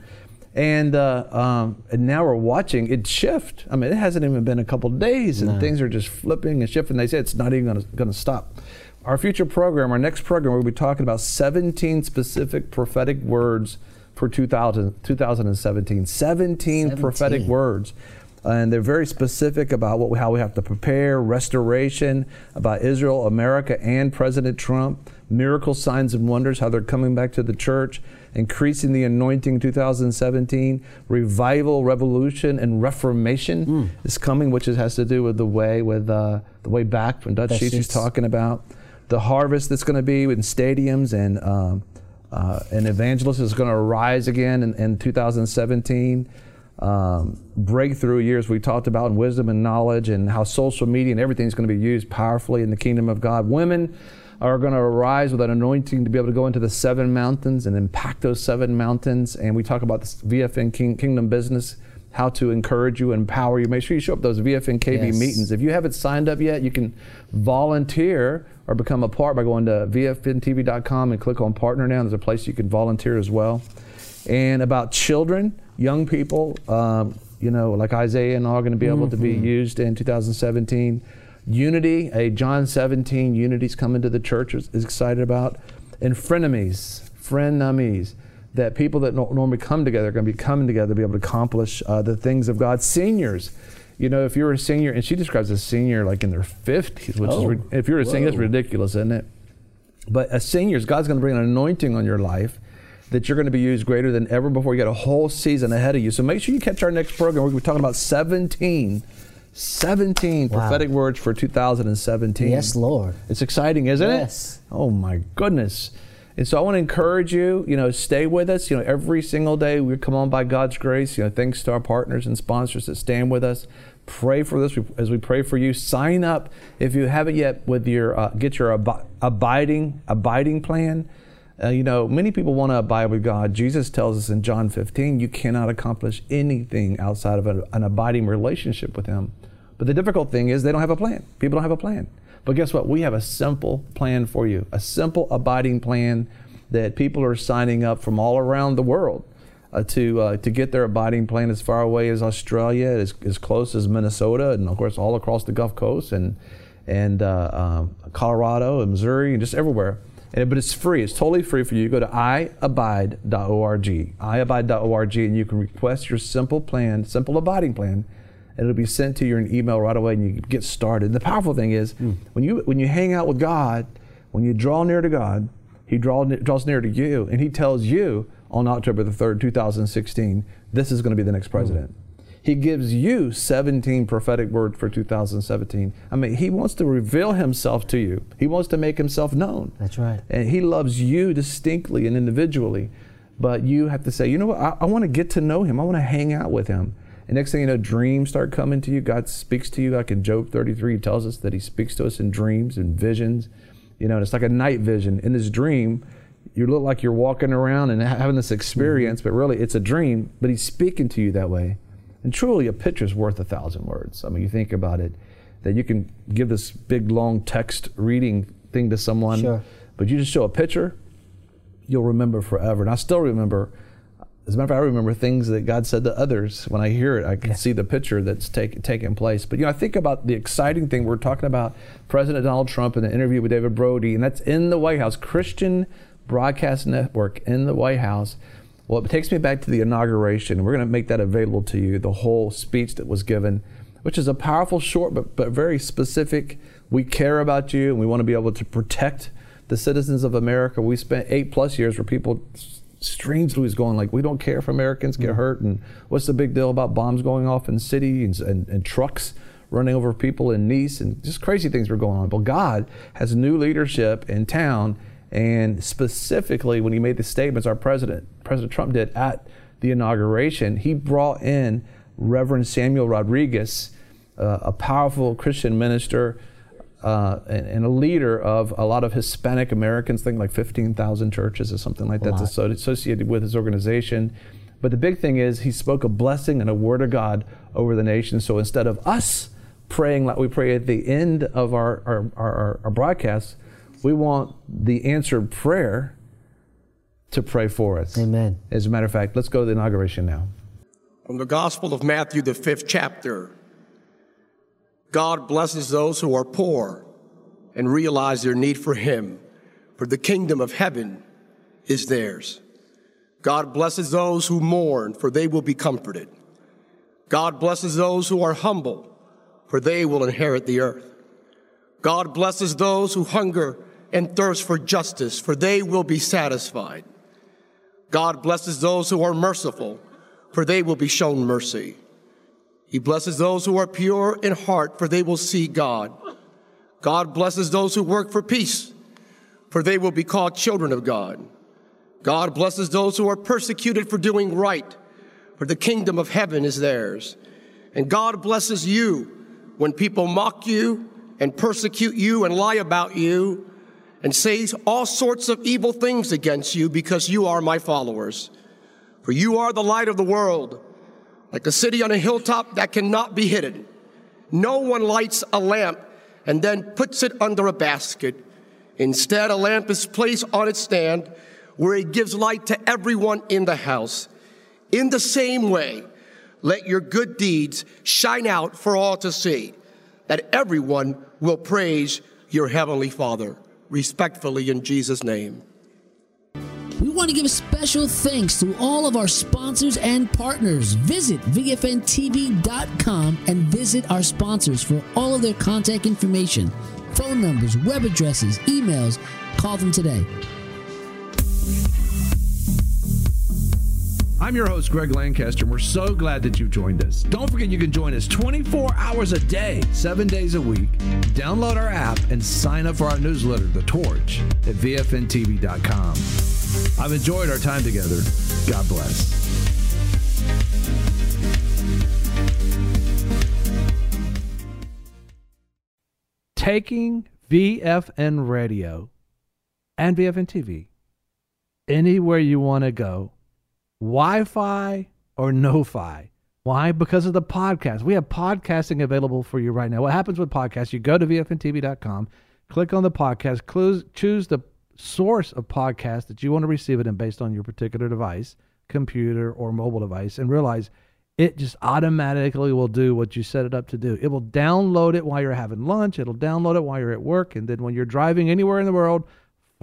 And, uh, um, and now we're watching it shift. I mean, it hasn't even been a couple of days, and no. Things are just flipping and shifting. They say it's not even going to stop. Our future program, our next program, we'll be talking about seventeen specific prophetic words for two thousand, twenty seventeen. seventeen, seventeen prophetic words. And they're very specific about what, how we have to prepare, restoration, about Israel, America, and President Trump, miracles, signs, and wonders, how they're coming back to the church, increasing the anointing two thousand seventeen, revival, revolution, and reformation mm. is coming, which has to do with the way with uh, the way back when Dutch Sheets was talking about. The harvest that's going to be in stadiums and um, uh, an evangelist is going to arise again in, in two thousand seventeen. Um, breakthrough years we talked about in wisdom and knowledge and how social media and everything is going to be used powerfully in the kingdom of God. Women are going to arise with an anointing to be able to go into the seven mountains and impact those seven mountains. And we talk about this V F N King, Kingdom Business, how to encourage you, empower you. Make sure you show up those V F N K B yes. meetings. If you haven't signed up yet, you can volunteer or become a part by going to V F N T V dot com and click on Partner Now. There's a place you can volunteer as well. And about children, young people, um, you know, like Isaiah and all are going to be able mm-hmm. to be used in two thousand seventeen. Unity, a John seventeen unity's coming to the church is, is excited about. And frenemies, frenemies, that people that normally come together are going to be coming together to be able to accomplish uh, the things of God. Seniors, you know, if you're a senior, and she describes a senior like in their fifties, which oh, is, if you're a whoa. senior, that's ridiculous, isn't it? But as seniors, God's going to bring an anointing on your life that you're going to be used greater than ever before. You got a whole season ahead of you. So make sure you catch our next program. We're going to be talking about seventeen, seventeen wow. prophetic words for two thousand seventeen. Yes, Lord. It's exciting, isn't yes. it? Yes. Oh, my goodness. And so I want to encourage you, you know, stay with us. You know, every single day we come on by God's grace. You know, thanks to our partners and sponsors that stand with us. Pray for this as we pray for you. Sign up if you haven't yet with your, uh, get your ab abiding, abiding plan. Uh, you know, many people want to abide with God. Jesus tells us in John fifteen, you cannot accomplish anything outside of a, an abiding relationship with Him. But the difficult thing is they don't have a plan. People don't have a plan. But guess what? We have a simple plan for you, a simple abiding plan that people are signing up from all around the world uh, to uh, to get their abiding plan as far away as Australia, as, as close as Minnesota, and of course all across the Gulf Coast and, and uh, uh, Colorado and Missouri and just everywhere. And, but it's free. It's totally free for you. You go to i abide dot org, i abide dot org, and you can request your simple plan, simple abiding plan, and it'll be sent to you in email right away, and you get started. And the powerful thing is, mm. when you when you hang out with God, when you draw near to God, He draw, draws near to you, and He tells you on October the third, two thousand sixteen, this is going to be the next president. Mm. He gives you seventeen prophetic words for two thousand seventeen. I mean, He wants to reveal Himself to you. He wants to make Himself known. That's right. And He loves you distinctly and individually. But you have to say, you know what, I, I want to get to know Him. I want to hang out with Him. And next thing you know, dreams start coming to you. God speaks to you. Like in Job thirty-three, He tells us that He speaks to us in dreams and visions. You know, and it's like a night vision. In this dream, you look like you're walking around and having this experience, mm-hmm. but really it's a dream. But He's speaking to you that way. And truly, a picture's worth a thousand words. I mean, you think about it, that you can give this big, long text reading thing to someone, sure. but you just show a picture, you'll remember forever. And I still remember, as a matter of fact, I remember things that God said to others. When I hear it, I can yeah. see the picture that's take, taking place. But, you know, I think about the exciting thing. We're talking about President Donald Trump in the interview with David Brody, and that's in the White House, Christian Broadcast Network in the White House. Well, it takes me back to the inauguration. We're going to make that available to you, the whole speech that was given, which is a powerful, short, but, but very specific. We care about you, and we want to be able to protect the citizens of America. We spent eight-plus years where people strangely was going like, we don't care if Americans get hurt, and what's the big deal about bombs going off in cities and, and, and trucks running over people in Nice, and just crazy things were going on. But God has new leadership in town. And specifically, when he made the statements our president, President Trump did at the inauguration, he brought in Reverend Samuel Rodriguez, uh, a powerful Christian minister uh, and, and a leader of a lot of Hispanic Americans, think like fifteen thousand churches or something like that that's associated with his organization. But the big thing is he spoke a blessing and a word of God over the nation. So instead of us praying like we pray at the end of our, our, our, our broadcasts, we want the answered prayer to pray for us. Amen. As a matter of fact, let's go to the inauguration now. From the Gospel of Matthew, the fifth chapter, God blesses those who are poor and realize their need for him, for the kingdom of heaven is theirs. God blesses those who mourn, for they will be comforted. God blesses those who are humble, for they will inherit the earth. God blesses those who hunger and thirst for justice, for they will be satisfied. God blesses those who are merciful, for they will be shown mercy. He blesses those who are pure in heart, for they will see God. God blesses those who work for peace, for they will be called children of God. God blesses those who are persecuted for doing right, for the kingdom of heaven is theirs. And God blesses you when people mock you and persecute you and lie about you and say all sorts of evil things against you, because you are my followers. For you are the light of the world, like a city on a hilltop that cannot be hidden. No one lights a lamp and then puts it under a basket. Instead, a lamp is placed on its stand where it gives light to everyone in the house. In the same way, let your good deeds shine out for all to see, that everyone will praise your Heavenly Father. Respectfully, in Jesus' name. We want to give special thanks to all of our sponsors and partners. Visit V F N T V dot com and visit our sponsors for all of their contact information, phone numbers, web addresses, emails. Call them today. I'm your host, Greg Lancaster, and we're so glad that you've joined us. Don't forget you can join us twenty-four hours a day, seven days a week. Download our app and sign up for our newsletter, The Torch, at V F N T V dot com. I've enjoyed our time together. God bless. Taking V F N Radio and V F N T V anywhere you want to go. Wi-Fi or no-fi. Why? Because of the podcast. We have podcasting available for you right now. What happens with podcasts, you go to V F N T V dot com, click on the podcast, choose the source of podcast that you want to receive it in based on your particular device, computer or mobile device, and realize it just automatically will do what you set it up to do. It will download it while you're having lunch. It'll download it while you're at work. And then when you're driving anywhere in the world,